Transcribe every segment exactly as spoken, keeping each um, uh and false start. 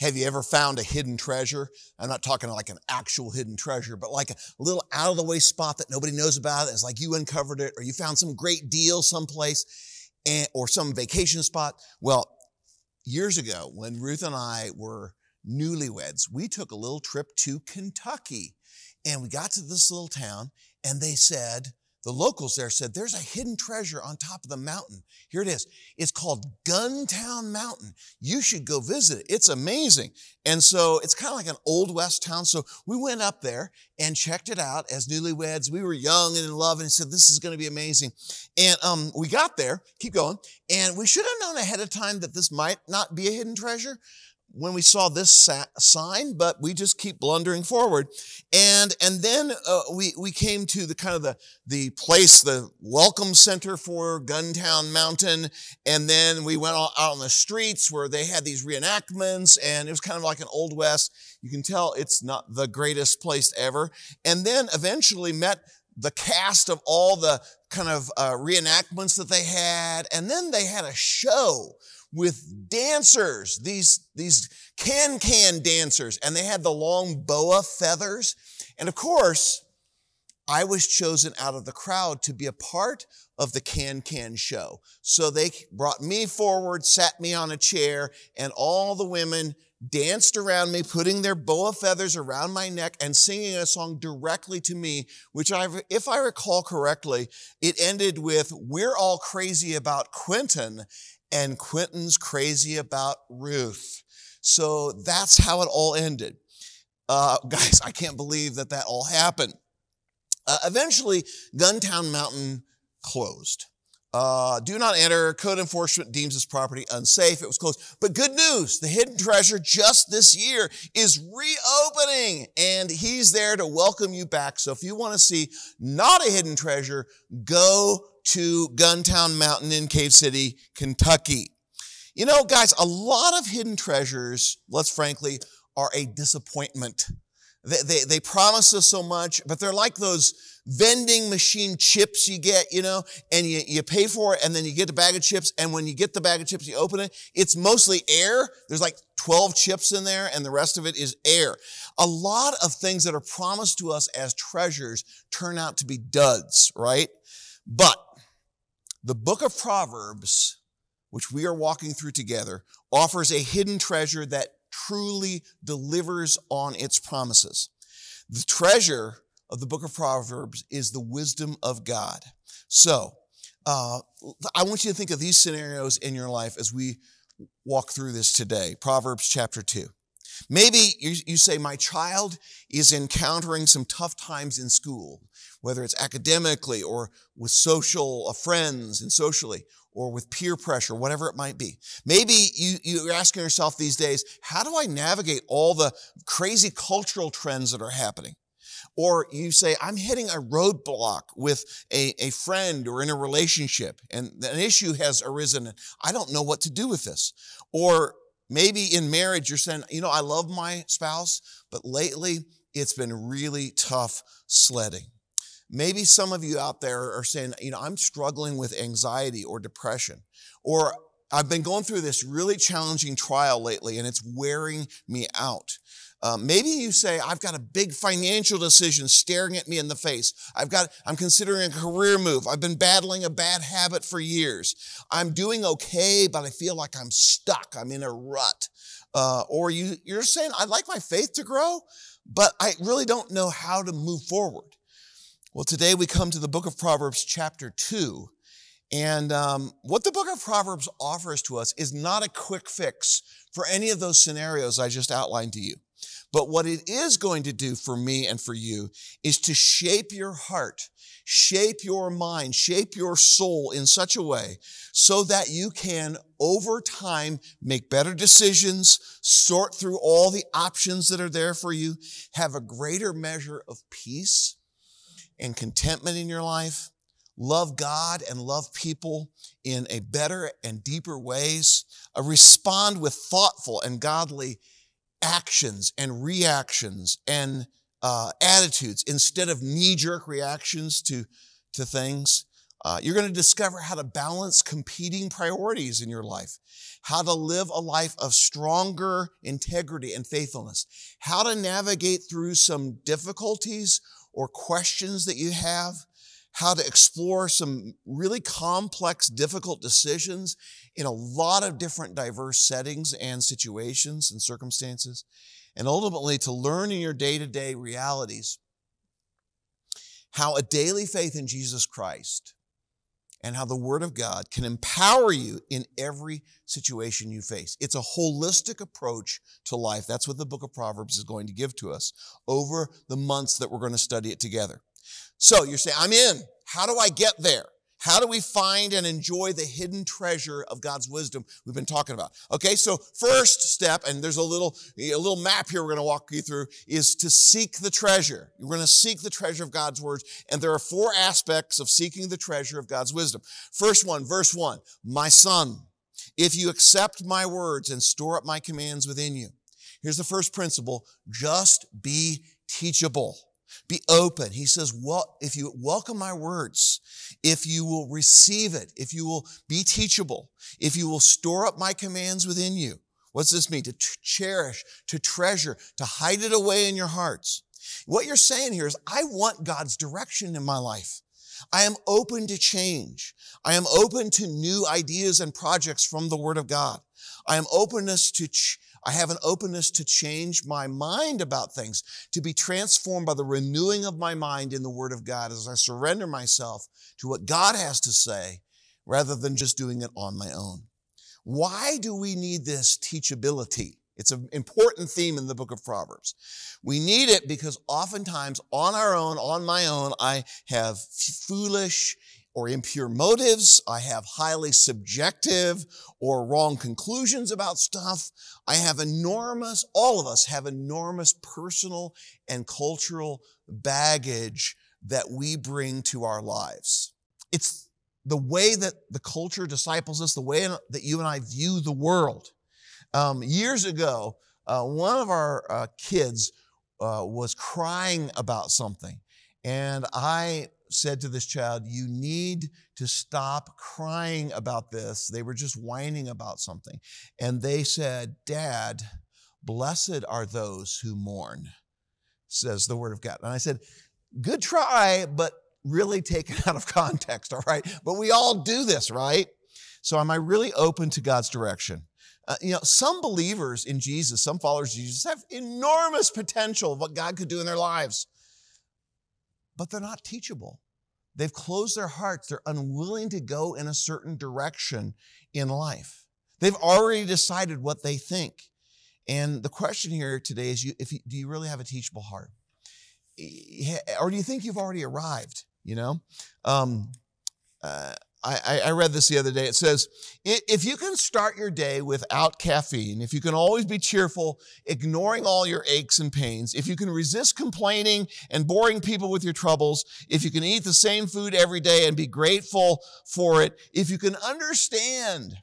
Have you ever found a hidden treasure? I'm not talking like an actual hidden treasure, but like a little out of the way spot that nobody knows about. It's like you uncovered it, or you found some great deal someplace, and, or some vacation spot. Well, years ago when Ruth and I were newlyweds, we took a little trip to Kentucky, and we got to this little town, and they said, the locals there said, there's a hidden treasure on top of the mountain. Here it is. It's called Guntown Mountain. You should go visit it. It's amazing. And so it's kind of like an old west town. So we went up there and checked it out as newlyweds. We were young and in love and said, this is going to be amazing. And um, we got there, keep going. And we should have known ahead of time that this might not be a hidden treasure when we saw this sa- sign, but we just keep blundering forward. And and then uh, we we came to the kind of the, the place, the welcome center for Guntown Mountain. And then we went all out on the streets where they had these reenactments, and it was kind of like an old west. You can tell it's not the greatest place ever. And then eventually met the cast of all the kind of uh, reenactments that they had. And then they had a show with dancers, these, these can-can dancers, and they had the long boa feathers. And of course, I was chosen out of the crowd to be a part of the can-can show. So they brought me forward, sat me on a chair, and all the women danced around me, putting their boa feathers around my neck and singing a song directly to me, which I, if I recall correctly, it ended with, we're all crazy about Quentin, and Quentin's crazy about Ruth. So that's how it all ended. Uh, guys, I can't believe that that all happened. Uh, eventually, Guntown Mountain closed. Uh, do not enter. Code enforcement deems this property unsafe. It was closed. But good news, the hidden treasure just this year is reopening, and he's there to welcome you back. So if you want to see not a hidden treasure, go to Guntown Mountain in Cave City, Kentucky. You know, guys, a lot of hidden treasures, let's frankly, are a disappointment. They, they, they promise us so much, but they're like those vending machine chips you get, you know, and you, you pay for it, and then you get the bag of chips, and when you get the bag of chips, you open it. It's mostly air. There's like twelve chips in there, and the rest of it is air. A lot of things that are promised to us as treasures turn out to be duds, right? But the book of Proverbs, which we are walking through together, offers a hidden treasure that truly delivers on its promises. The treasure of the book of Proverbs is the wisdom of God. So uh, I want you to think of these scenarios in your life as we walk through this today. Proverbs chapter two. Maybe you, you say, my child is encountering some tough times in school, whether it's academically or with social uh, friends and socially, or with peer pressure, whatever it might be. Maybe you, you're asking yourself these days, how do I navigate all the crazy cultural trends that are happening? Or you say, I'm hitting a roadblock with a, a friend or in a relationship, and an issue has arisen, and I don't know what to do with this. Or maybe in marriage, you're saying, you know, I love my spouse, but lately it's been really tough sledding. Maybe some of you out there are saying, you know, I'm struggling with anxiety or depression, or I've been going through this really challenging trial lately, and it's wearing me out. Uh, maybe you say, I've got a big financial decision staring at me in the face. I've got, I'm considering a career move. I've been battling a bad habit for years. I'm doing okay, but I feel like I'm stuck. I'm in a rut. Uh, or you, you're saying, I'd like my faith to grow, but I really don't know how to move forward. Well, today we come to the book of Proverbs chapter two, and um, what the book of Proverbs offers to us is not a quick fix for any of those scenarios I just outlined to you. But what it is going to do for me and for you is to shape your heart, shape your mind, shape your soul in such a way so that you can, over time, make better decisions, sort through all the options that are there for you, have a greater measure of peace and contentment in your life, love God and love people in a better and deeper ways, uh, respond with thoughtful and godly actions and reactions and uh, attitudes instead of knee-jerk reactions to, to things, Uh, you're going to discover how to balance competing priorities in your life, how to live a life of stronger integrity and faithfulness, how to navigate through some difficulties or questions that you have, how to explore some really complex, difficult decisions in a lot of different diverse settings and situations and circumstances, and ultimately to learn in your day-to-day realities how a daily faith in Jesus Christ and how the Word of God can empower you in every situation you face. It's a holistic approach to life. That's what the book of Proverbs is going to give to us over the months that we're going to study it together. So you're saying, I'm in. How do I get there? How do we find and enjoy the hidden treasure of God's wisdom we've been talking about? Okay, so first step, and there's a little, a little map here we're going to walk you through, is to seek the treasure. You're going to seek the treasure of God's words, and there are four aspects of seeking the treasure of God's wisdom. First one, verse one, my son, if you accept my words and store up my commands within you. Here's the first principle, just be teachable. Be open. He says, well, if you welcome my words, if you will receive it, if you will be teachable, if you will store up my commands within you. What's this mean? To t- cherish, to treasure, to hide it away in your hearts. What you're saying here is, I want God's direction in my life. I am open to change. I am open to new ideas and projects from the Word of God. I am openness to ch- I have an openness to change my mind about things, to be transformed by the renewing of my mind in the Word of God as I surrender myself to what God has to say rather than just doing it on my own. Why do we need this teachability? It's an important theme in the book of Proverbs. We need it because oftentimes on our own, on my own, I have foolish or impure motives. I have highly subjective or wrong conclusions about stuff. I have enormous, all of us have enormous personal and cultural baggage that we bring to our lives. It's the way that the culture disciples us, the way that you and I view the world. Um, years ago, uh, one of our uh, kids uh, was crying about something, and I said to this child, you need to stop crying about this. They were just whining about something. And they said, Dad, blessed are those who mourn, says the Word of God. And I said, good try, but really taken out of context, all right? But we all do this, right? So am I really open to God's direction? Uh, you know, some believers in Jesus, some followers of Jesus have enormous potential of what God could do in their lives. But they're not teachable. They've closed their hearts. They're unwilling to go in a certain direction in life. They've already decided what they think. And the question here today is, you, if you, do you really have a teachable heart? Or do you think you've already arrived, you know? Um, uh, I, I read this the other day. It says, if you can start your day without caffeine, if you can always be cheerful, ignoring all your aches and pains, if you can resist complaining and boring people with your troubles, if you can eat the same food every day and be grateful for it, if you can understand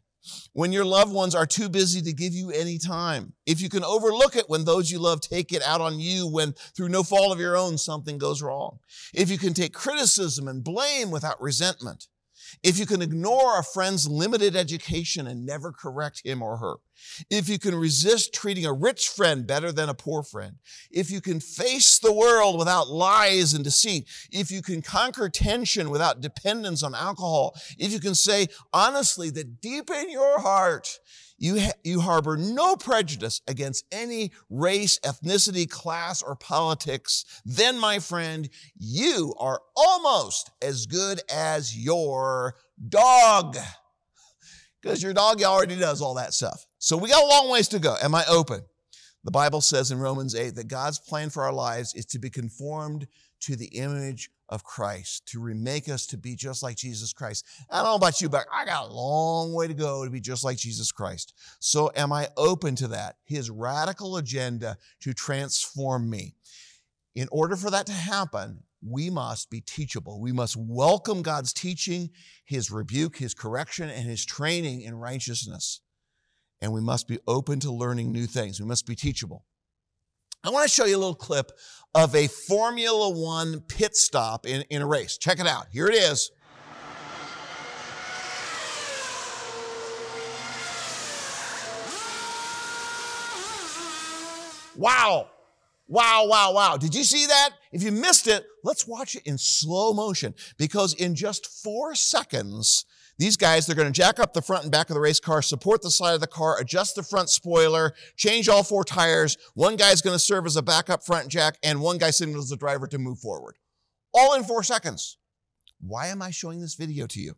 when your loved ones are too busy to give you any time, if you can overlook it when those you love take it out on you when through no fault of your own something goes wrong, if you can take criticism and blame without resentment, if you can ignore a friend's limited education and never correct him or her, if you can resist treating a rich friend better than a poor friend, if you can face the world without lies and deceit, if you can conquer tension without dependence on alcohol, if you can say honestly that deep in your heart you, ha- you harbor no prejudice against any race, ethnicity, class, or politics, then, my friend, you are almost as good as your dog. Because your dog already does all that stuff. So we got a long ways to go. Am I open? The Bible says in Romans eight that God's plan for our lives is to be conformed to the image of Christ, to remake us to be just like Jesus Christ. I don't know about you, but I got a long way to go to be just like Jesus Christ. So am I open to that? His radical agenda to transform me. In order for that to happen, we must be teachable. We must welcome God's teaching, His rebuke, His correction, and His training in righteousness. And we must be open to learning new things. We must be teachable. I want to show you a little clip of a Formula One pit stop in, in a race. Check it out. Here it is. Wow. Wow, wow, wow. Did you see that? If you missed it, let's watch it in slow motion, because in just four seconds, these guys, they're going to jack up the front and back of the race car, support the side of the car, adjust the front spoiler, change all four tires. One guy's going to serve as a backup front jack, and one guy signals the driver to move forward. All in four seconds. Why am I showing this video to you?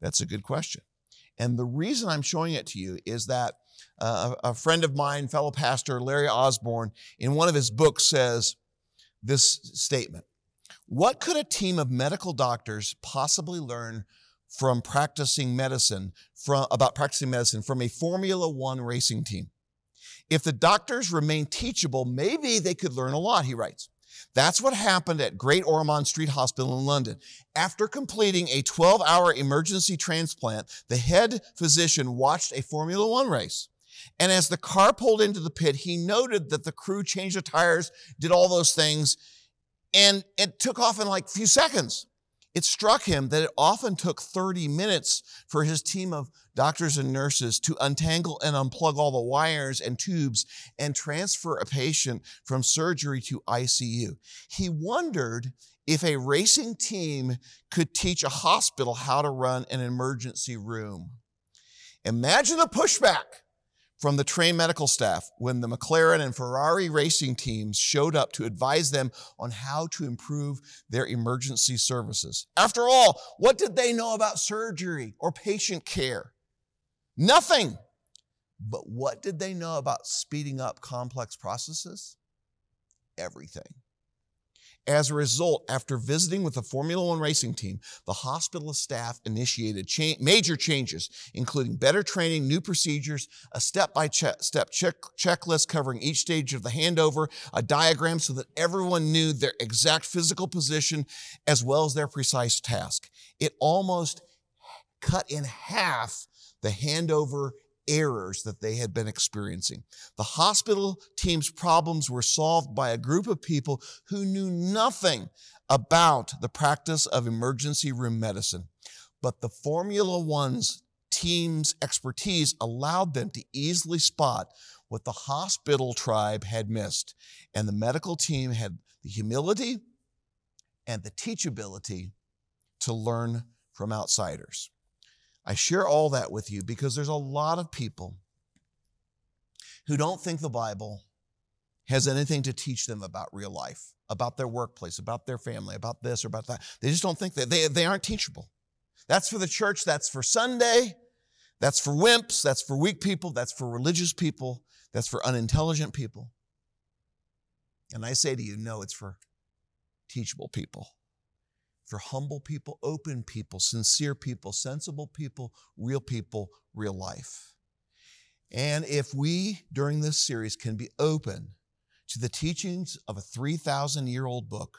That's a good question. And the reason I'm showing it to you is that Uh, a friend of mine, fellow pastor, Larry Osborne, in one of his books says this statement: what could a team of medical doctors possibly learn from practicing medicine, from, about practicing medicine from a Formula One racing team? If the doctors remain teachable, maybe they could learn a lot, he writes. That's what happened at Great Ormond Street Hospital in London. After completing a twelve-hour emergency transplant, the head physician watched a Formula One race. And as the car pulled into the pit, he noted that the crew changed the tires, did all those things, and it took off in like a few seconds. It struck him that it often took thirty minutes for his team of doctors and nurses to untangle and unplug all the wires and tubes and transfer a patient from surgery to I C U. He wondered if a racing team could teach a hospital how to run an emergency room. Imagine the pushback from the trained medical staff when the McLaren and Ferrari racing teams showed up to advise them on how to improve their emergency services. After all, what did they know about surgery or patient care? Nothing. But what did they know about speeding up complex processes? Everything. As a result, after visiting with the Formula One racing team, the hospital staff initiated cha- major changes, including better training, new procedures, a step-by-step check- checklist covering each stage of the handover, a diagram so that everyone knew their exact physical position as well as their precise task. It almost cut in half the handover errors that they had been experiencing. The hospital team's problems were solved by a group of people who knew nothing about the practice of emergency room medicine. But the Formula One's team's expertise allowed them to easily spot what the hospital tribe had missed. And the medical team had the humility and the teachability to learn from outsiders. I share all that with you because there's a lot of people who don't think the Bible has anything to teach them about real life, about their workplace, about their family, about this or about that. They just don't think that they, they aren't teachable. That's for the church. That's for Sunday. That's for wimps. That's for weak people. That's for religious people. That's for unintelligent people. And I say to you, no, it's for teachable people. For humble people, open people, sincere people, sensible people, real people, real life. And if we, during this series, can be open to the teachings of a three thousand year old book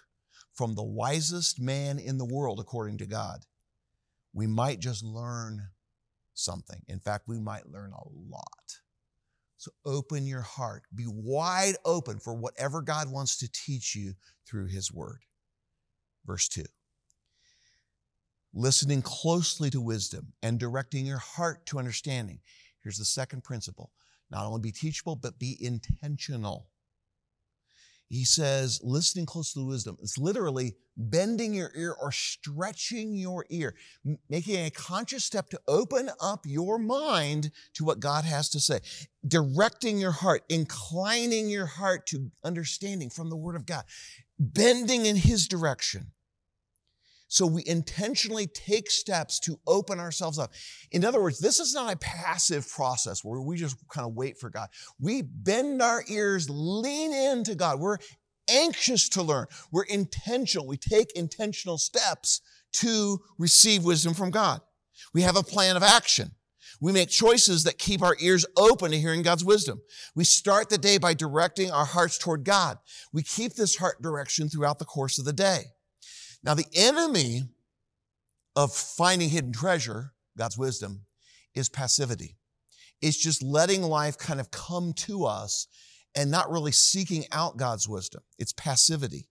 from the wisest man in the world, according to God, we might just learn something. In fact, we might learn a lot. So open your heart. Be wide open for whatever God wants to teach you through His Word. Verse two. Listening closely to wisdom and directing your heart to understanding. Here's the second principle. Not only be teachable, but be intentional. He says, listening closely to wisdom. It's literally bending your ear or stretching your ear, making a conscious step to open up your mind to what God has to say, directing your heart, inclining your heart to understanding from the Word of God, bending in His direction. So we intentionally take steps to open ourselves up. In other words, this is not a passive process where we just kind of wait for God. We bend our ears, lean into God. We're anxious to learn. We're intentional. We take intentional steps to receive wisdom from God. We have a plan of action. We make choices that keep our ears open to hearing God's wisdom. We start the day by directing our hearts toward God. We keep this heart direction throughout the course of the day. Now, the enemy of finding hidden treasure, God's wisdom, is passivity. It's just letting life kind of come to us and not really seeking out God's wisdom. It's passivity.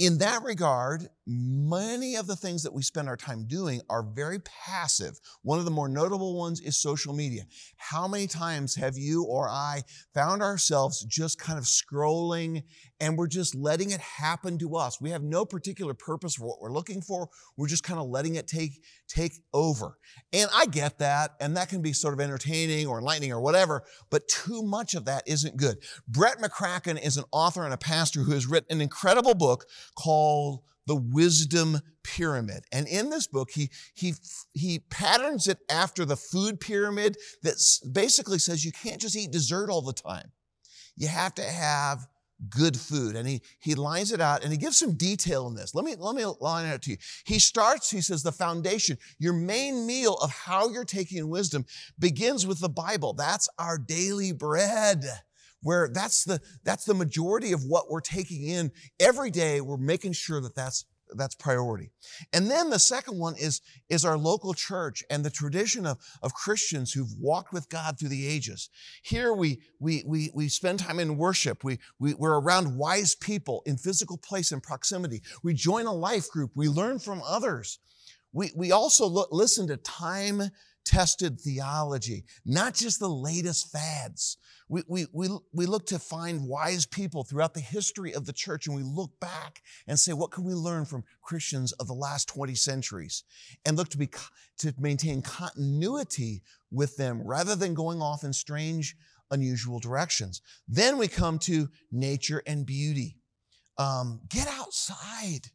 In that regard, many of the things that we spend our time doing are very passive. One of the more notable ones is social media. How many times have you or I found ourselves just kind of scrolling and we're just letting it happen to us? We have no particular purpose for what we're looking for. We're just kind of letting it take, take over. And I get that, and that can be sort of entertaining or enlightening or whatever, but too much of that isn't good. Brett McCracken is an author and a pastor who has written an incredible book called The Wisdom Pyramid. And in this book, he, he, he patterns it after the food pyramid that basically says you can't just eat dessert all the time. You have to have good food. And he, he lines it out and he gives some detail in this. Let me, let me line it out to you. He starts, he says, the foundation, your main meal of how you're taking wisdom begins with the Bible. That's our daily bread. Where that's the that's the majority of what we're taking in every day. We're making sure that that's that's priority. And then the second one is is our local church and the tradition of of Christians who've walked with God through the ages. Here we we we we spend time in worship. We we we're around wise people in physical place and proximity. We join a life group. We learn from others. We we also look, listen to time tested theology, not just the latest fads. We, we, we, we look to find wise people throughout the history of the church, and we look back and say, what can we learn from Christians of the last twenty centuries? And look to be, to maintain continuity with them rather than going off in strange, unusual directions. Then we come to nature and beauty. Um, get outside.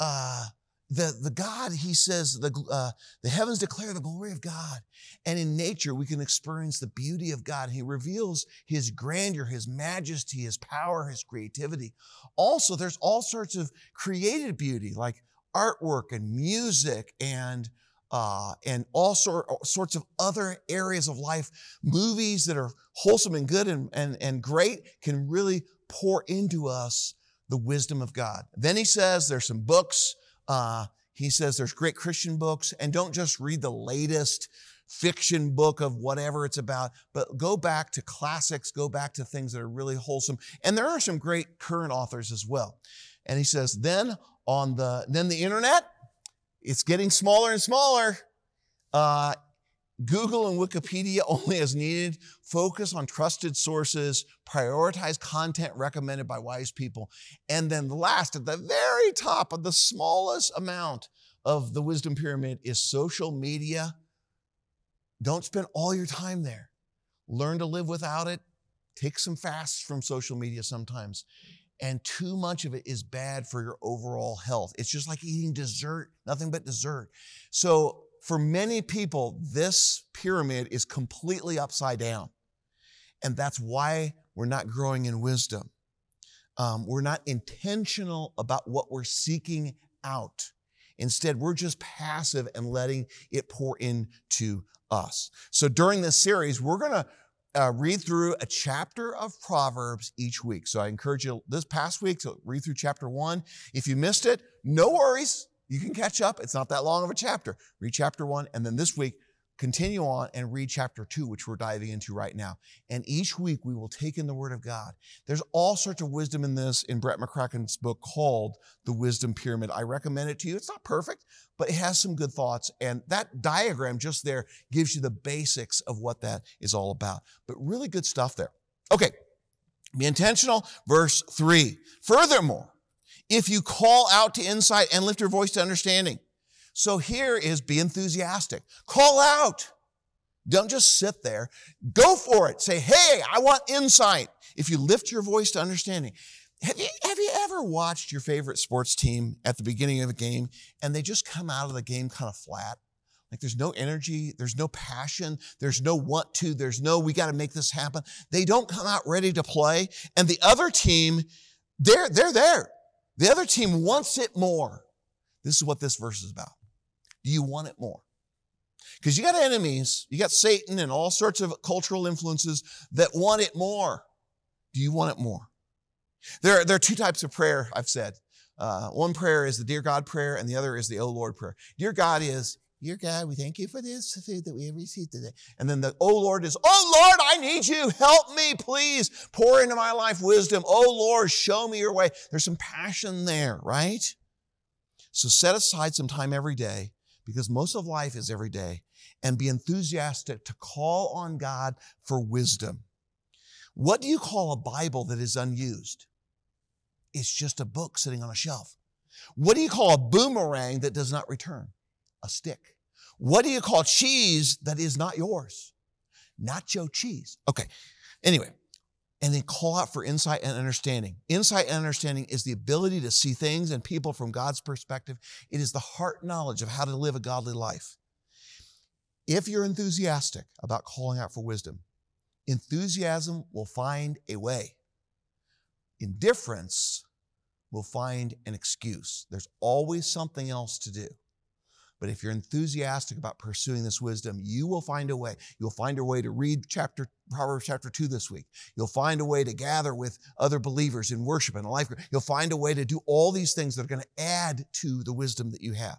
Uh, The, the God, he says, the, uh, the heavens declare the glory of God. And in nature, we can experience the beauty of God. He reveals his grandeur, his majesty, his power, his creativity. Also, there's all sorts of created beauty, like artwork and music and Uh, and all sort, sorts of other areas of life. Movies that are wholesome and good and, and, and great can really pour into us the wisdom of God. Then he says there's some books. Uh, he says there's great Christian books, and don't just read the latest fiction book of whatever it's about, but go back to classics, go back to things that are really wholesome. And there are some great current authors as well. And he says, then on the, then the internet, it's getting smaller and smaller. Uh, Google and Wikipedia only as needed. Focus on trusted sources, prioritize content recommended by wise people. And then last, at the very top of the smallest amount of the wisdom pyramid is social media. Don't spend all your time there. Learn to live without it. Take some fasts from social media sometimes. And too much of it is bad for your overall health. It's just like eating dessert, nothing but dessert. So, for many people, this pyramid is completely upside down. And that's why we're not growing in wisdom. Um, we're not intentional about what we're seeking out. Instead, we're just passive and letting it pour into us. So during this series, we're going to uh, read through a chapter of Proverbs each week. So I encourage you this past week to read through chapter one. If you missed it, no worries. You can catch up. It's not that long of a chapter. Read chapter one, and then this week, continue on and read chapter two, which we're diving into right now. And each week, we will take in the Word of God. There's all sorts of wisdom in this, in Brett McCracken's book called The Wisdom Pyramid. I recommend it to you. It's not perfect, but it has some good thoughts. And that diagram just there gives you the basics of what that is all about. But really good stuff there. Okay, be intentional. Verse three, furthermore, if you call out to insight and lift your voice to understanding. So here is be enthusiastic. Call out. Don't just sit there. Go for it. Say, hey, I want insight. If you lift your voice to understanding. Have you, have you ever watched your favorite sports team at the beginning of a game and they just come out of the game kind of flat? Like there's no energy, there's no passion, there's no want to, there's no we got to make this happen. They don't come out ready to play. And the other team, they're, they're there. The other team wants it more. This is what this verse is about. Do you want it more? Because you got enemies, you got Satan and all sorts of cultural influences that want it more. Do you want it more? There are, there are two types of prayer, I've said. Uh, one prayer is the Dear God prayer, and the other is the O Lord prayer. Dear God is, Dear God, we thank you for this food that we have received today. And then the O Lord is, Oh Lord, I need you. Help me, please. Pour into my life wisdom. Oh Lord, show me your way. There's some passion there, right? So set aside some time every day, because most of life is every day, and be enthusiastic to call on God for wisdom. What do you call a Bible that is unused? It's just a book sitting on a shelf. What do you call a boomerang that does not return? A stick. What do you call cheese that is not yours? Nacho cheese. Okay. Anyway, and then call out for insight and understanding. Insight and understanding is the ability to see things and people from God's perspective. It is the heart knowledge of how to live a godly life. If you're enthusiastic about calling out for wisdom, enthusiasm will find a way. Indifference will find an excuse. There's always something else to do. But if you're enthusiastic about pursuing this wisdom, you will find a way. You'll find a way to read chapter Proverbs chapter two this week. You'll find a way to gather with other believers in worship and a life group. You'll find a way to do all these things that are going to add to the wisdom that you have.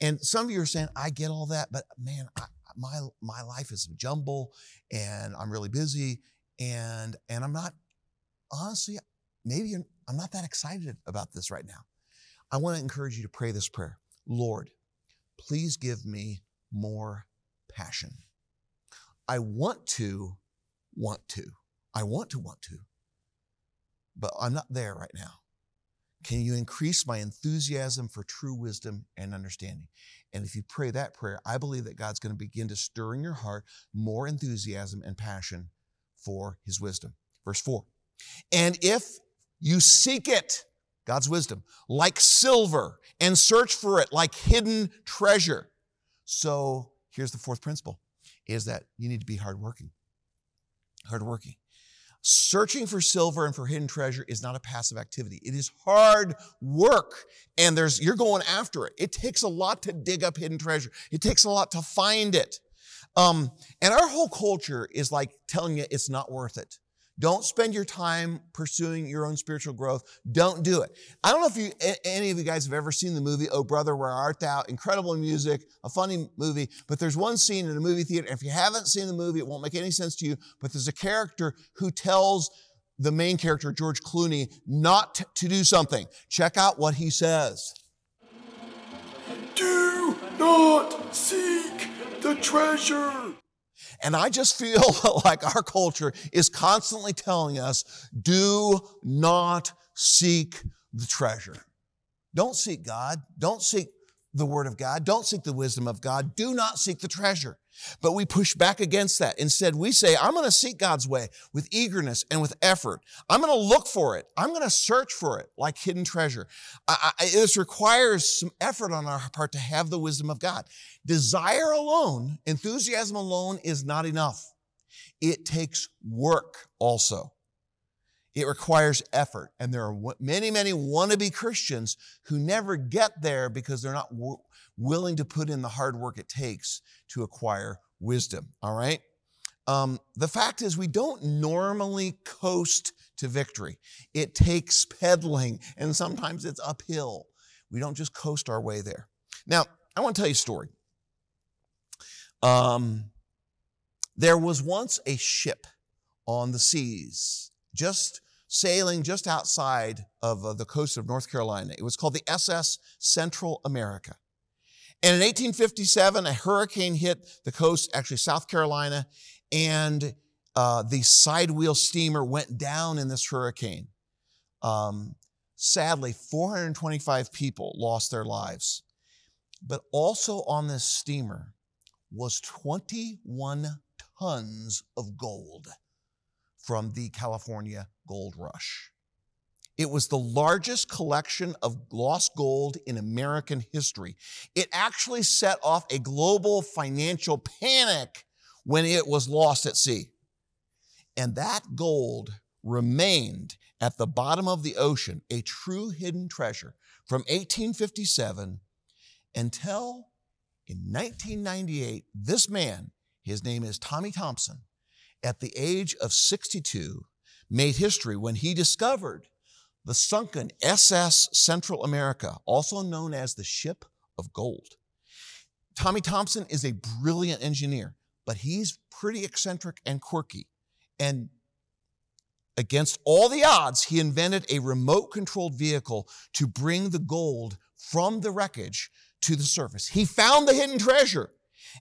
And some of you are saying, I get all that, but man, I, my my life is a jumble, and I'm really busy, and and I'm not, honestly, maybe you're, I'm not that excited about this right now. I want to encourage you to pray this prayer. Lord, please give me more passion. I want to, want to. I want to, want to. But I'm not there right now. Can you increase my enthusiasm for true wisdom and understanding? And if you pray that prayer, I believe that God's going to begin to stir in your heart more enthusiasm and passion for his wisdom. Verse four, and if you seek it, God's wisdom, like silver, and search for it like hidden treasure. So here's the fourth principle, is that you need to be hardworking. Hardworking. Searching for silver and for hidden treasure is not a passive activity. It is hard work, and there's you're going after it. It takes a lot to dig up hidden treasure. It takes a lot to find it. Um, and our whole culture is like telling you it's not worth it. Don't spend your time pursuing your own spiritual growth. Don't do it. I don't know if you, any of you guys have ever seen the movie, Oh Brother, Where Art Thou? Incredible music, a funny movie, but there's one scene in a movie theater. If you haven't seen the movie, it won't make any sense to you, but there's a character who tells the main character, George Clooney, not to do something. Check out what he says. Do not seek the treasure. And I just feel like our culture is constantly telling us, do not seek the treasure. Don't seek God. Don't seek the word of God. Don't seek the wisdom of God. Do not seek the treasure. But we push back against that. Instead, we say, I'm going to seek God's way with eagerness and with effort. I'm going to look for it. I'm going to search for it like hidden treasure. I, I, this requires some effort on our part to have the wisdom of God. Desire alone, enthusiasm alone is not enough. It takes work also. It requires effort. And there are many, many wannabe Christians who never get there because they're not w- willing to put in the hard work it takes to acquire wisdom, all right? Um, the fact is we don't normally coast to victory. It takes pedaling, and sometimes it's uphill. We don't just coast our way there. Now, I want to tell you a story. Um, there was once a ship on the seas, just sailing just outside of uh, the coast of North Carolina. It was called the S S Central America. And in eighteen fifty-seven, a hurricane hit the coast, actually South Carolina, and uh, the side wheel steamer went down in this hurricane. Um, sadly, four hundred twenty-five people lost their lives. But also on this steamer was twenty-one tons of gold from the California Gold Rush. It was the largest collection of lost gold in American history. It actually set off a global financial panic when it was lost at sea. And that gold remained at the bottom of the ocean, a true hidden treasure, from eighteen fifty-seven until in nineteen ninety-eight, this man, his name is Tommy Thompson, at the age of sixty-two, made history when he discovered the sunken S S Central America, also known as the Ship of Gold. Tommy Thompson is a brilliant engineer, but he's pretty eccentric and quirky. And against all the odds, he invented a remote-controlled vehicle to bring the gold from the wreckage to the surface. He found the hidden treasure,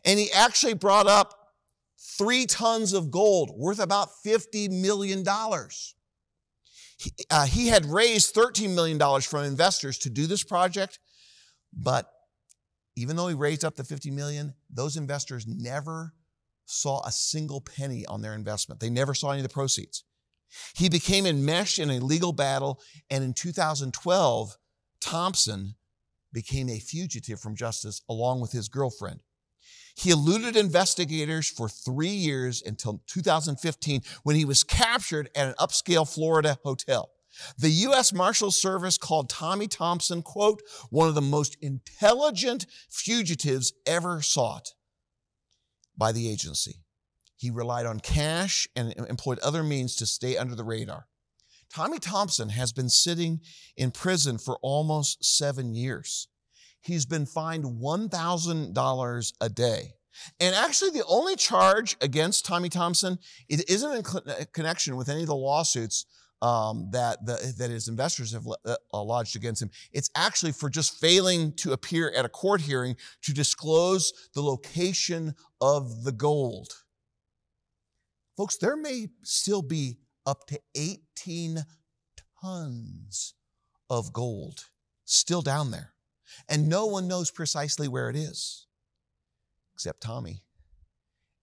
and he actually brought up three tons of gold worth about fifty million dollars. He, uh, he had raised thirteen million dollars from investors to do this project, but even though he raised up the fifty million dollars, those investors never saw a single penny on their investment. They never saw any of the proceeds. He became enmeshed in a legal battle, and in two thousand twelve, Thompson became a fugitive from justice along with his girlfriend. He eluded investigators for three years until two thousand fifteen when he was captured at an upscale Florida hotel. The U S Marshals Service called Tommy Thompson, quote, one of the most intelligent fugitives ever sought by the agency. He relied on cash and employed other means to stay under the radar. Tommy Thompson has been sitting in prison for almost seven years. He's been fined one thousand dollars a day. And actually, the only charge against Tommy Thompson, it isn't in cl- connection with any of the lawsuits um, that, the, that his investors have uh, lodged against him. It's actually for just failing to appear at a court hearing to disclose the location of the gold. Folks, there may still be up to eighteen tons of gold still down there. And no one knows precisely where it is, except Tommy.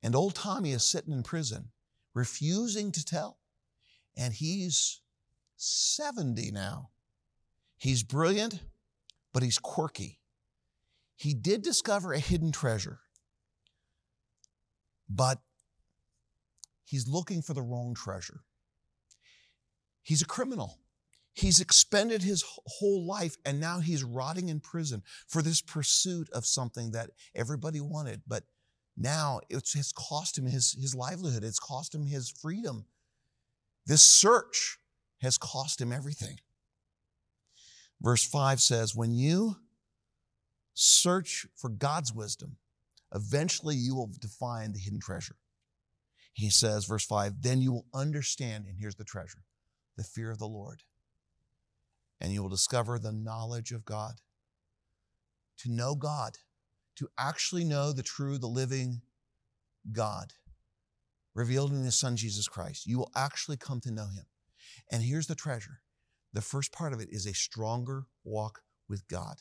And old Tommy is sitting in prison, refusing to tell. And he's seventy now. He's brilliant, but he's quirky. He did discover a hidden treasure, but he's looking for the wrong treasure. He's a criminal. He's expended his whole life, and now he's rotting in prison for this pursuit of something that everybody wanted. But now it's, it's cost him his, his livelihood. It's cost him his freedom. This search has cost him everything. Verse five says, when you search for God's wisdom, eventually you will find the hidden treasure. He says, verse five, then you will understand, and here's the treasure, the fear of the Lord. And you will discover the knowledge of God. To know God, to actually know the true, the living God, revealed in His Son, Jesus Christ, you will actually come to know Him. And here's the treasure. The first part of it is a stronger walk with God.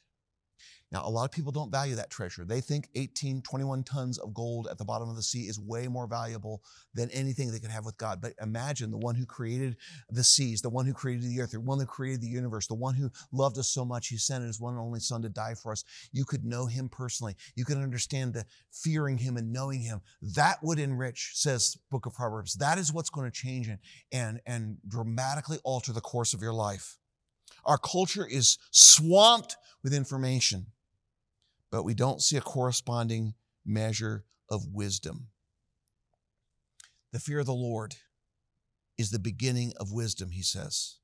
Now, a lot of people don't value that treasure. They think eighteen, twenty-one tons of gold at the bottom of the sea is way more valuable than anything they could have with God. But imagine the one who created the seas, the one who created the earth, the one who created the universe, the one who loved us so much, He sent His one and only Son to die for us. You could know Him personally. You could understand the fearing Him and knowing Him. That would enrich, says Book of Proverbs. That is what's going to change and, and, and dramatically alter the course of your life. Our culture is swamped with information, but we don't see a corresponding measure of wisdom. The fear of the Lord is the beginning of wisdom, he says.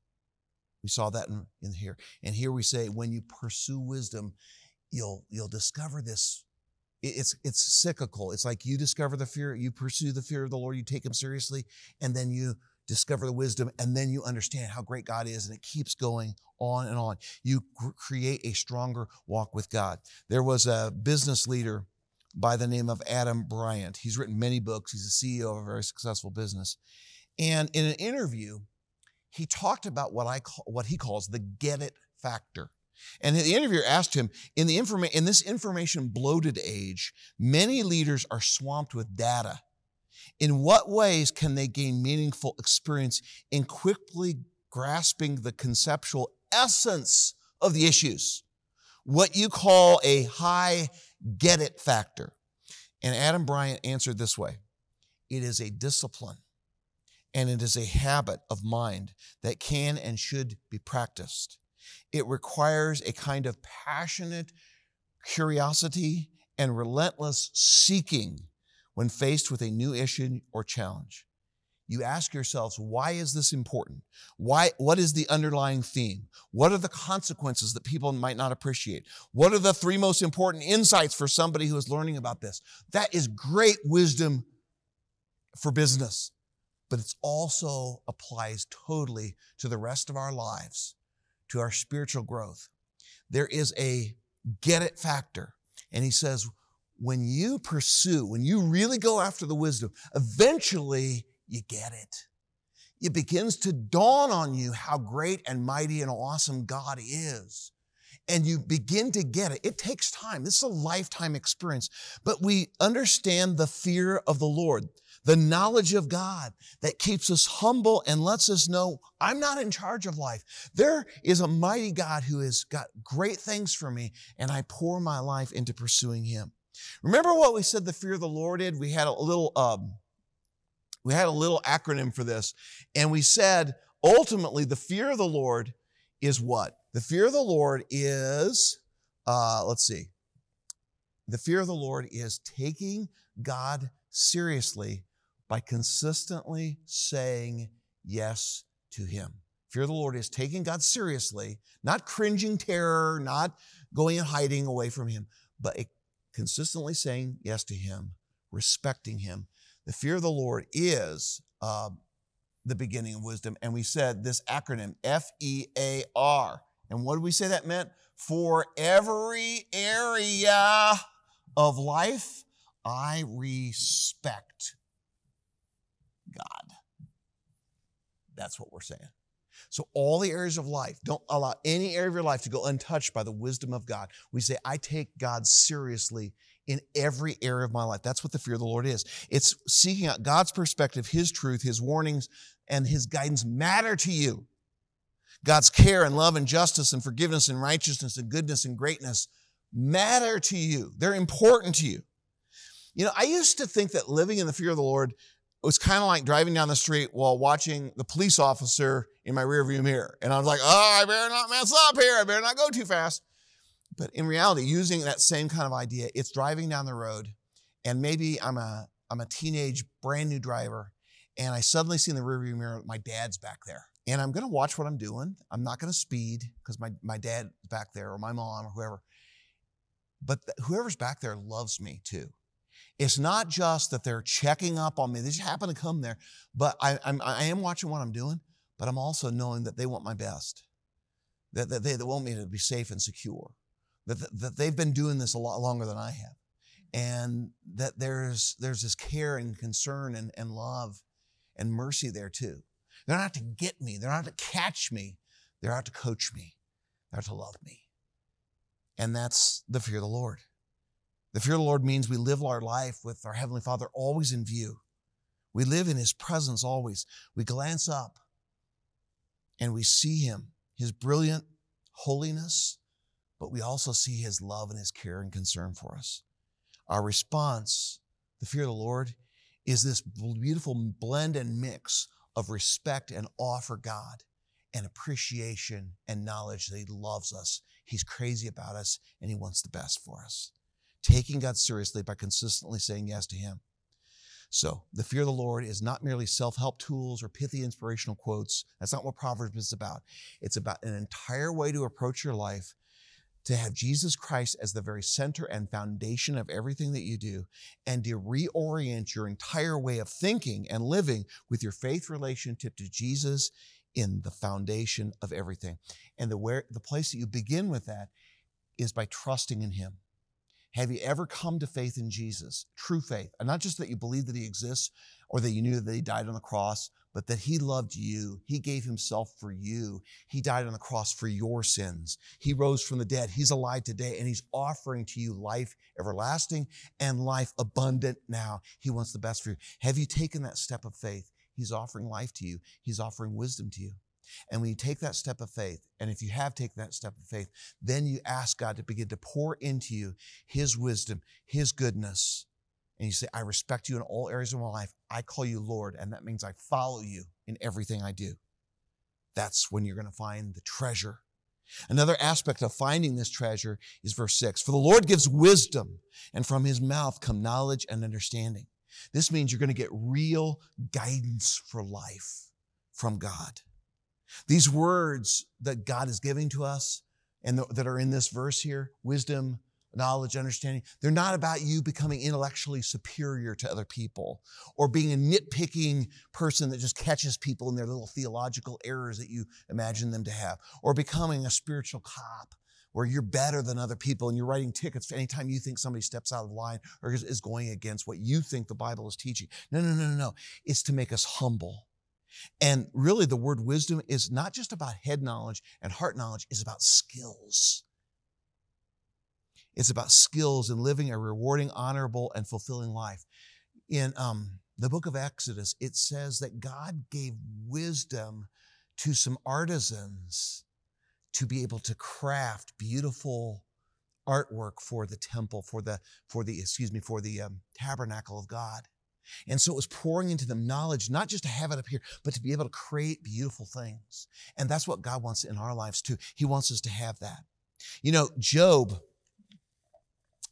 We saw that in, in here. And here we say, when you pursue wisdom, you'll, you'll discover this. It's, it's cyclical. It's like you discover the fear, you pursue the fear of the Lord, you take Him seriously, and then you discover the wisdom, and then you understand how great God is, and it keeps going on and on. You cr- create a stronger walk with God. There was a business leader by the name of Adam Bryant. He's written many books. He's the C E O of a very successful business. And in an interview, he talked about what I call, what he calls the get it factor. And the interviewer asked him, in the informa- in this information bloated age, many leaders are swamped with data. In what ways can they gain meaningful experience in quickly grasping the conceptual essence of the issues? What you call a high get-it factor. And Adam Bryant answered this way. It is a discipline, and it is a habit of mind that can and should be practiced. It requires a kind of passionate curiosity and relentless seeking. When faced with a new issue or challenge, you ask yourselves, why is this important? Why? What is the underlying theme? What are the consequences that people might not appreciate? What are the three most important insights for somebody who is learning about this? That is great wisdom for business, but it also applies totally to the rest of our lives, to our spiritual growth. there is a get it factor. And he says, when you pursue, when you really go after the wisdom, eventually you get it. It begins to dawn on you how great and mighty and awesome God is. And you begin to get it. It takes time. This is a lifetime experience. But we understand the fear of the Lord, the knowledge of God that keeps us humble and lets us know, I'm not in charge of life. There is a mighty God who has got great things for me, and I pour my life into pursuing him. Remember what we said the fear of the Lord did? We had a little, um, we had a little acronym for this. And we said, ultimately, the fear of the Lord is what? The fear of the Lord is, uh, let's see. The fear of the Lord is taking God seriously by consistently saying yes to him. Fear of the Lord is taking God seriously, not cringing terror, not going and hiding away from him, but consistently saying yes to him, respecting him. The fear of the Lord is uh, the beginning of wisdom. And we said this acronym, F E A R. And what did we say that meant? For every area of life, I respect God. That's what we're saying. So all the areas of life, don't allow any area of your life to go untouched by the wisdom of God. We say, I take God seriously in every area of my life. That's what the fear of the Lord is. It's seeking out God's perspective, his truth, his warnings, and his guidance matter to you. God's care and love and justice and forgiveness and righteousness and goodness and greatness matter to you. They're important to you. You know, I used to think that living in the fear of the Lord was kind of like driving down the street while watching the police officer in my rearview mirror. And I was like, oh, I better not mess up here. I better not go too fast. But in reality, using that same kind of idea, it's driving down the road, and maybe I'm a, I'm a teenage, brand new driver, and I suddenly see in the rearview mirror, my dad's back there. And I'm going to watch what I'm doing. I'm not going to speed because my, my dad's back there or my mom or whoever. But th- whoever's back there loves me too. It's not just that they're checking up on me. They just happen to come there. But I, I'm, I am watching what I'm doing, but I'm also knowing that they want my best, that, that they, they want me to be safe and secure, that, that, that they've been doing this a lot longer than I have, and that there's, there's this care and concern and, and love and mercy there too. They're not out to get me. They're not out to catch me. They're out to coach me. They're out to love me. And that's the fear of the Lord. The fear of the Lord means we live our life with our Heavenly Father always in view. We live in his presence always. We glance up and we see him, his brilliant holiness, but we also see his love and his care and concern for us. Our response, the fear of the Lord, is this beautiful blend and mix of respect and awe for God and appreciation and knowledge that he loves us. He's crazy about us and he wants the best for us. Taking God seriously by consistently saying yes to him. So the fear of the Lord is not merely self-help tools or pithy inspirational quotes. That's not what Proverbs is about. It's about an entire way to approach your life, to have Jesus Christ as the very center and foundation of everything that you do, and to reorient your entire way of thinking and living with your faith relationship to Jesus in the foundation of everything. And the where the place that you begin with that is by trusting in him. Have you ever come to faith in Jesus, true faith? And not just that you believe that he exists or that you knew that he died on the cross, but that he loved you. He gave himself for you. He died on the cross for your sins. He rose from the dead. He's alive today, and he's offering to you life everlasting and life abundant now. He wants the best for you. Have you taken that step of faith? He's offering life to you. He's offering wisdom to you. And when you take that step of faith, and if you have taken that step of faith, then you ask God to begin to pour into you his wisdom, his goodness. And you say, I respect you in all areas of my life. I call you Lord, and that means I follow you in everything I do. That's when you're going to find the treasure. Another aspect of finding this treasure is verse six. For the Lord gives wisdom, and from his mouth come knowledge and understanding. This means you're going to get real guidance for life from God. These words that God is giving to us and that are in this verse here, wisdom, knowledge, understanding, they're not about you becoming intellectually superior to other people or being a nitpicking person that just catches people in their little theological errors that you imagine them to have, or becoming a spiritual cop where you're better than other people and you're writing tickets for anytime you think somebody steps out of line or is, is going against what you think the Bible is teaching. No, no, no, no, no. It's to make us humble. And really the word wisdom is not just about head knowledge and heart knowledge, it's about skills. It's about skills in living a rewarding, honorable, and fulfilling life. In um, the book of Exodus, it says that God gave wisdom to some artisans to be able to craft beautiful artwork for the temple, for the, for the excuse me, for the um, tabernacle of God. And so it was pouring into them knowledge, not just to have it up here, but to be able to create beautiful things. And that's what God wants in our lives too. He wants us to have that. You know, Job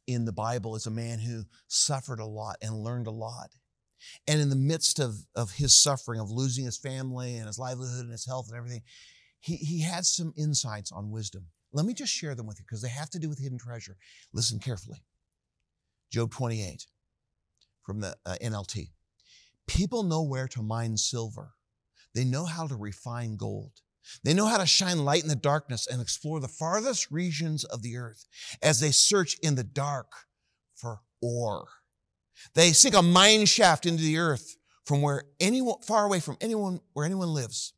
in the Bible is a man who suffered a lot and learned a lot. And in the midst of, of his suffering, of losing his family and his livelihood and his health and everything, he, he had some insights on wisdom. Let me just share them with you because they have to do with hidden treasure. Listen carefully. Job twenty-eight. From the uh, N L T. People know where to mine silver. They know how to refine gold. They know how to shine light in the darkness and explore the farthest regions of the earth as they search in the dark for ore. They sink a mine shaft into the earth from where anyone, far away from anyone, where anyone lives.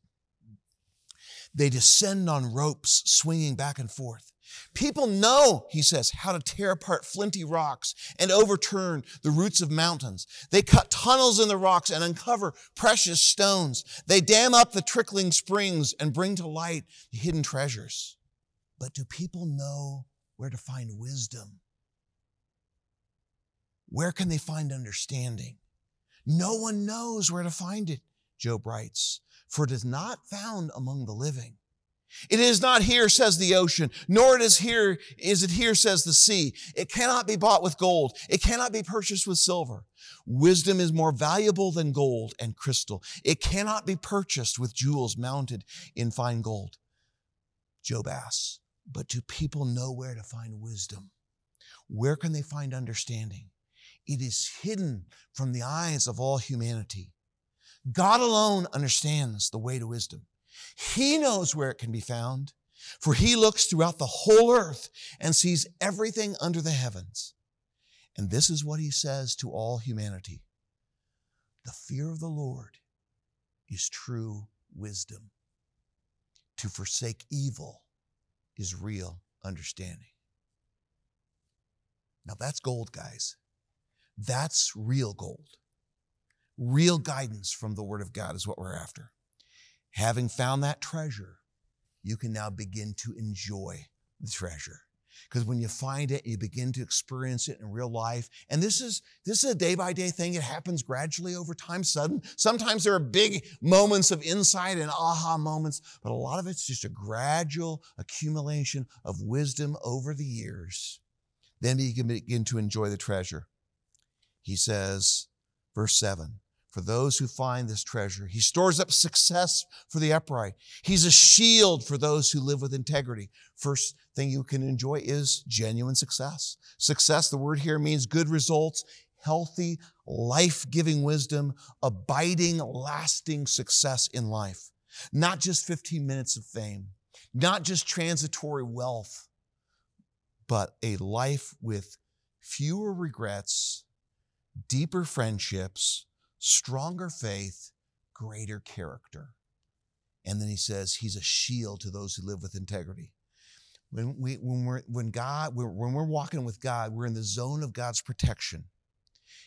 They descend on ropes swinging back and forth. People know, he says, how to tear apart flinty rocks and overturn the roots of mountains. They cut tunnels in the rocks and uncover precious stones. They dam up the trickling springs and bring to light the hidden treasures. But do people know where to find wisdom? Where can they find understanding? No one knows where to find it, Job writes, for it is not found among the living. It is not here, says the ocean, nor it is here, is it here, says the sea. It cannot be bought with gold. It cannot be purchased with silver. Wisdom is more valuable than gold and crystal. It cannot be purchased with jewels mounted in fine gold. Job asks, but do people know where to find wisdom? Where can they find understanding? It is hidden from the eyes of all humanity. God alone understands the way to wisdom. He knows where it can be found, for he looks throughout the whole earth and sees everything under the heavens. And this is what he says to all humanity. The fear of the Lord is true wisdom. To forsake evil is real understanding. Now that's gold, guys. That's real gold. Real guidance from the Word of God is what we're after. Having found that treasure, you can now begin to enjoy the treasure. Because when you find it, you begin to experience it in real life. And this is, this is a day-by-day thing. It happens gradually over time, sudden. Sometimes there are big moments of insight and aha moments, but a lot of it's just a gradual accumulation of wisdom over the years. Then you can begin to enjoy the treasure. He says, verse seven, for those who find this treasure, he stores up success for the upright. He's a shield for those who live with integrity. First thing you can enjoy is genuine success. Success, the word here means good results, healthy, life-giving wisdom, abiding, lasting success in life. Not just fifteen minutes of fame, not just transitory wealth, but a life with fewer regrets, deeper friendships, stronger faith, greater character. And then he says he's a shield to those who live with integrity. When we, when we're, when God, when we're walking with God, we're in the zone of God's protection.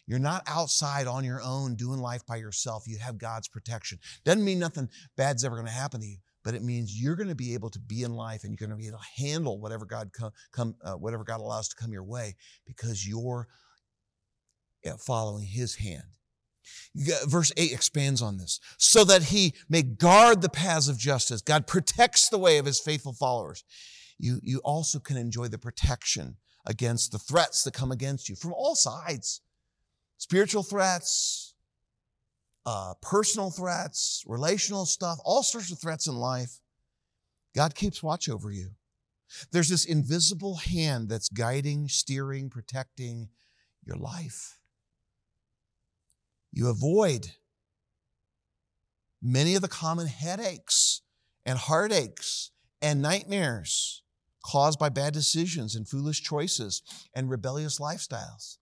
You're not outside on your own doing life by yourself. You have God's protection. Doesn't mean nothing bad's ever going to happen to you, but it means you're going to be able to be in life and you're going to be able to handle whatever God come, come uh, whatever God allows to come your way because you're following His hand. Verse eight expands on this. So that he may guard the paths of justice. God protects the way of his faithful followers. You, you also can enjoy the protection against the threats that come against you from all sides. Spiritual threats, uh, personal threats, relational stuff, all sorts of threats in life. God keeps watch over you. There's this invisible hand that's guiding, steering, protecting your life. You avoid many of the common headaches and heartaches and nightmares caused by bad decisions and foolish choices and rebellious lifestyles.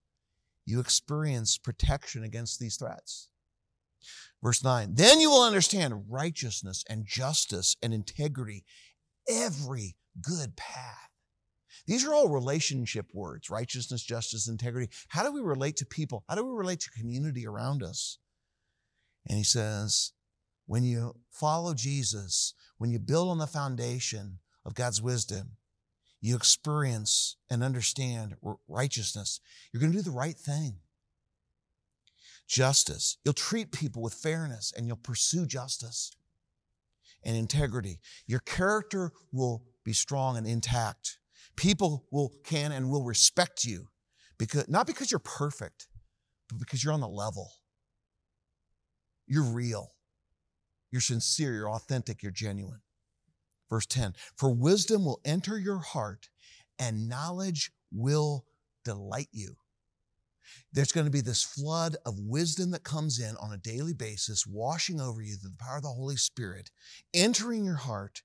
You experience protection against these threats. Verse nine, then you will understand righteousness and justice and integrity, every good path. These are all relationship words, righteousness, justice, integrity. How do we relate to people? How do we relate to community around us? And he says, when you follow Jesus, when you build on the foundation of God's wisdom, you experience and understand righteousness. You're going to do the right thing. Justice. You'll treat people with fairness and you'll pursue justice. And integrity. Your character will be strong and intact. People will can and will respect you, because not because you're perfect, but because you're on the level. You're real. You're sincere. You're authentic. You're genuine. Verse ten, for wisdom will enter your heart and knowledge will delight you. There's going to be this flood of wisdom that comes in on a daily basis, washing over you through the power of the Holy Spirit, entering your heart.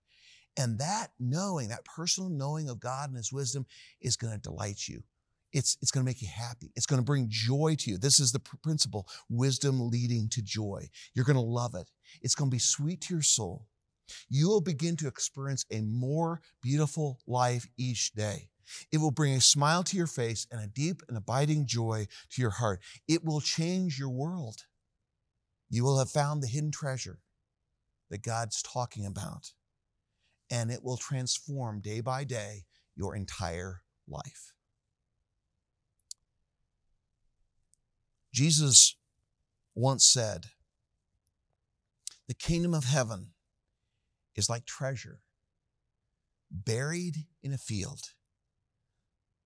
And that knowing, that personal knowing of God and His wisdom is going to delight you. It's, it's going to make you happy. It's going to bring joy to you. This is the principle, wisdom leading to joy. You're going to love it. It's going to be sweet to your soul. You will begin to experience a more beautiful life each day. It will bring a smile to your face and a deep and abiding joy to your heart. It will change your world. You will have found the hidden treasure that God's talking about, and it will transform day by day your entire life. Jesus once said, the kingdom of heaven is like treasure buried in a field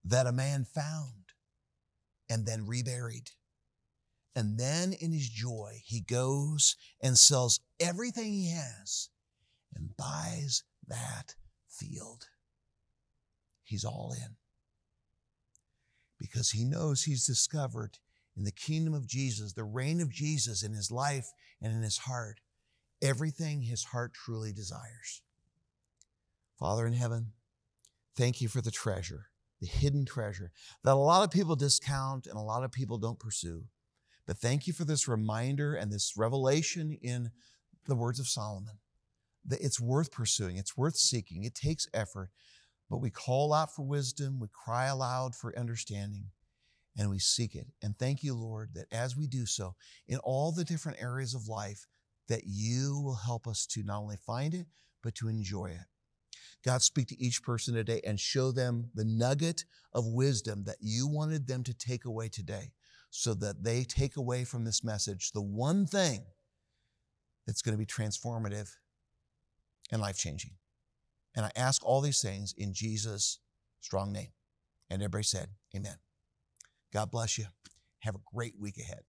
that a man found and then reburied. And then in his joy, he goes and sells everything he has and buys that field. He's all in because he knows he's discovered in the kingdom of Jesus, the reign of Jesus in his life and in his heart, everything his heart truly desires. Father in heaven, thank you for the treasure, the hidden treasure that a lot of people discount and a lot of people don't pursue. But thank you for this reminder and this revelation in the words of Solomon that it's worth pursuing, it's worth seeking, it takes effort, but we call out for wisdom, we cry aloud for understanding, and we seek it. And thank you, Lord, that as we do so, in all the different areas of life, that you will help us to not only find it, but to enjoy it. God, speak to each person today and show them the nugget of wisdom that you wanted them to take away today, so that they take away from this message the one thing that's going to be transformative and life-changing. And I ask all these things in Jesus' strong name. And everybody said, amen. God bless you. Have a great week ahead.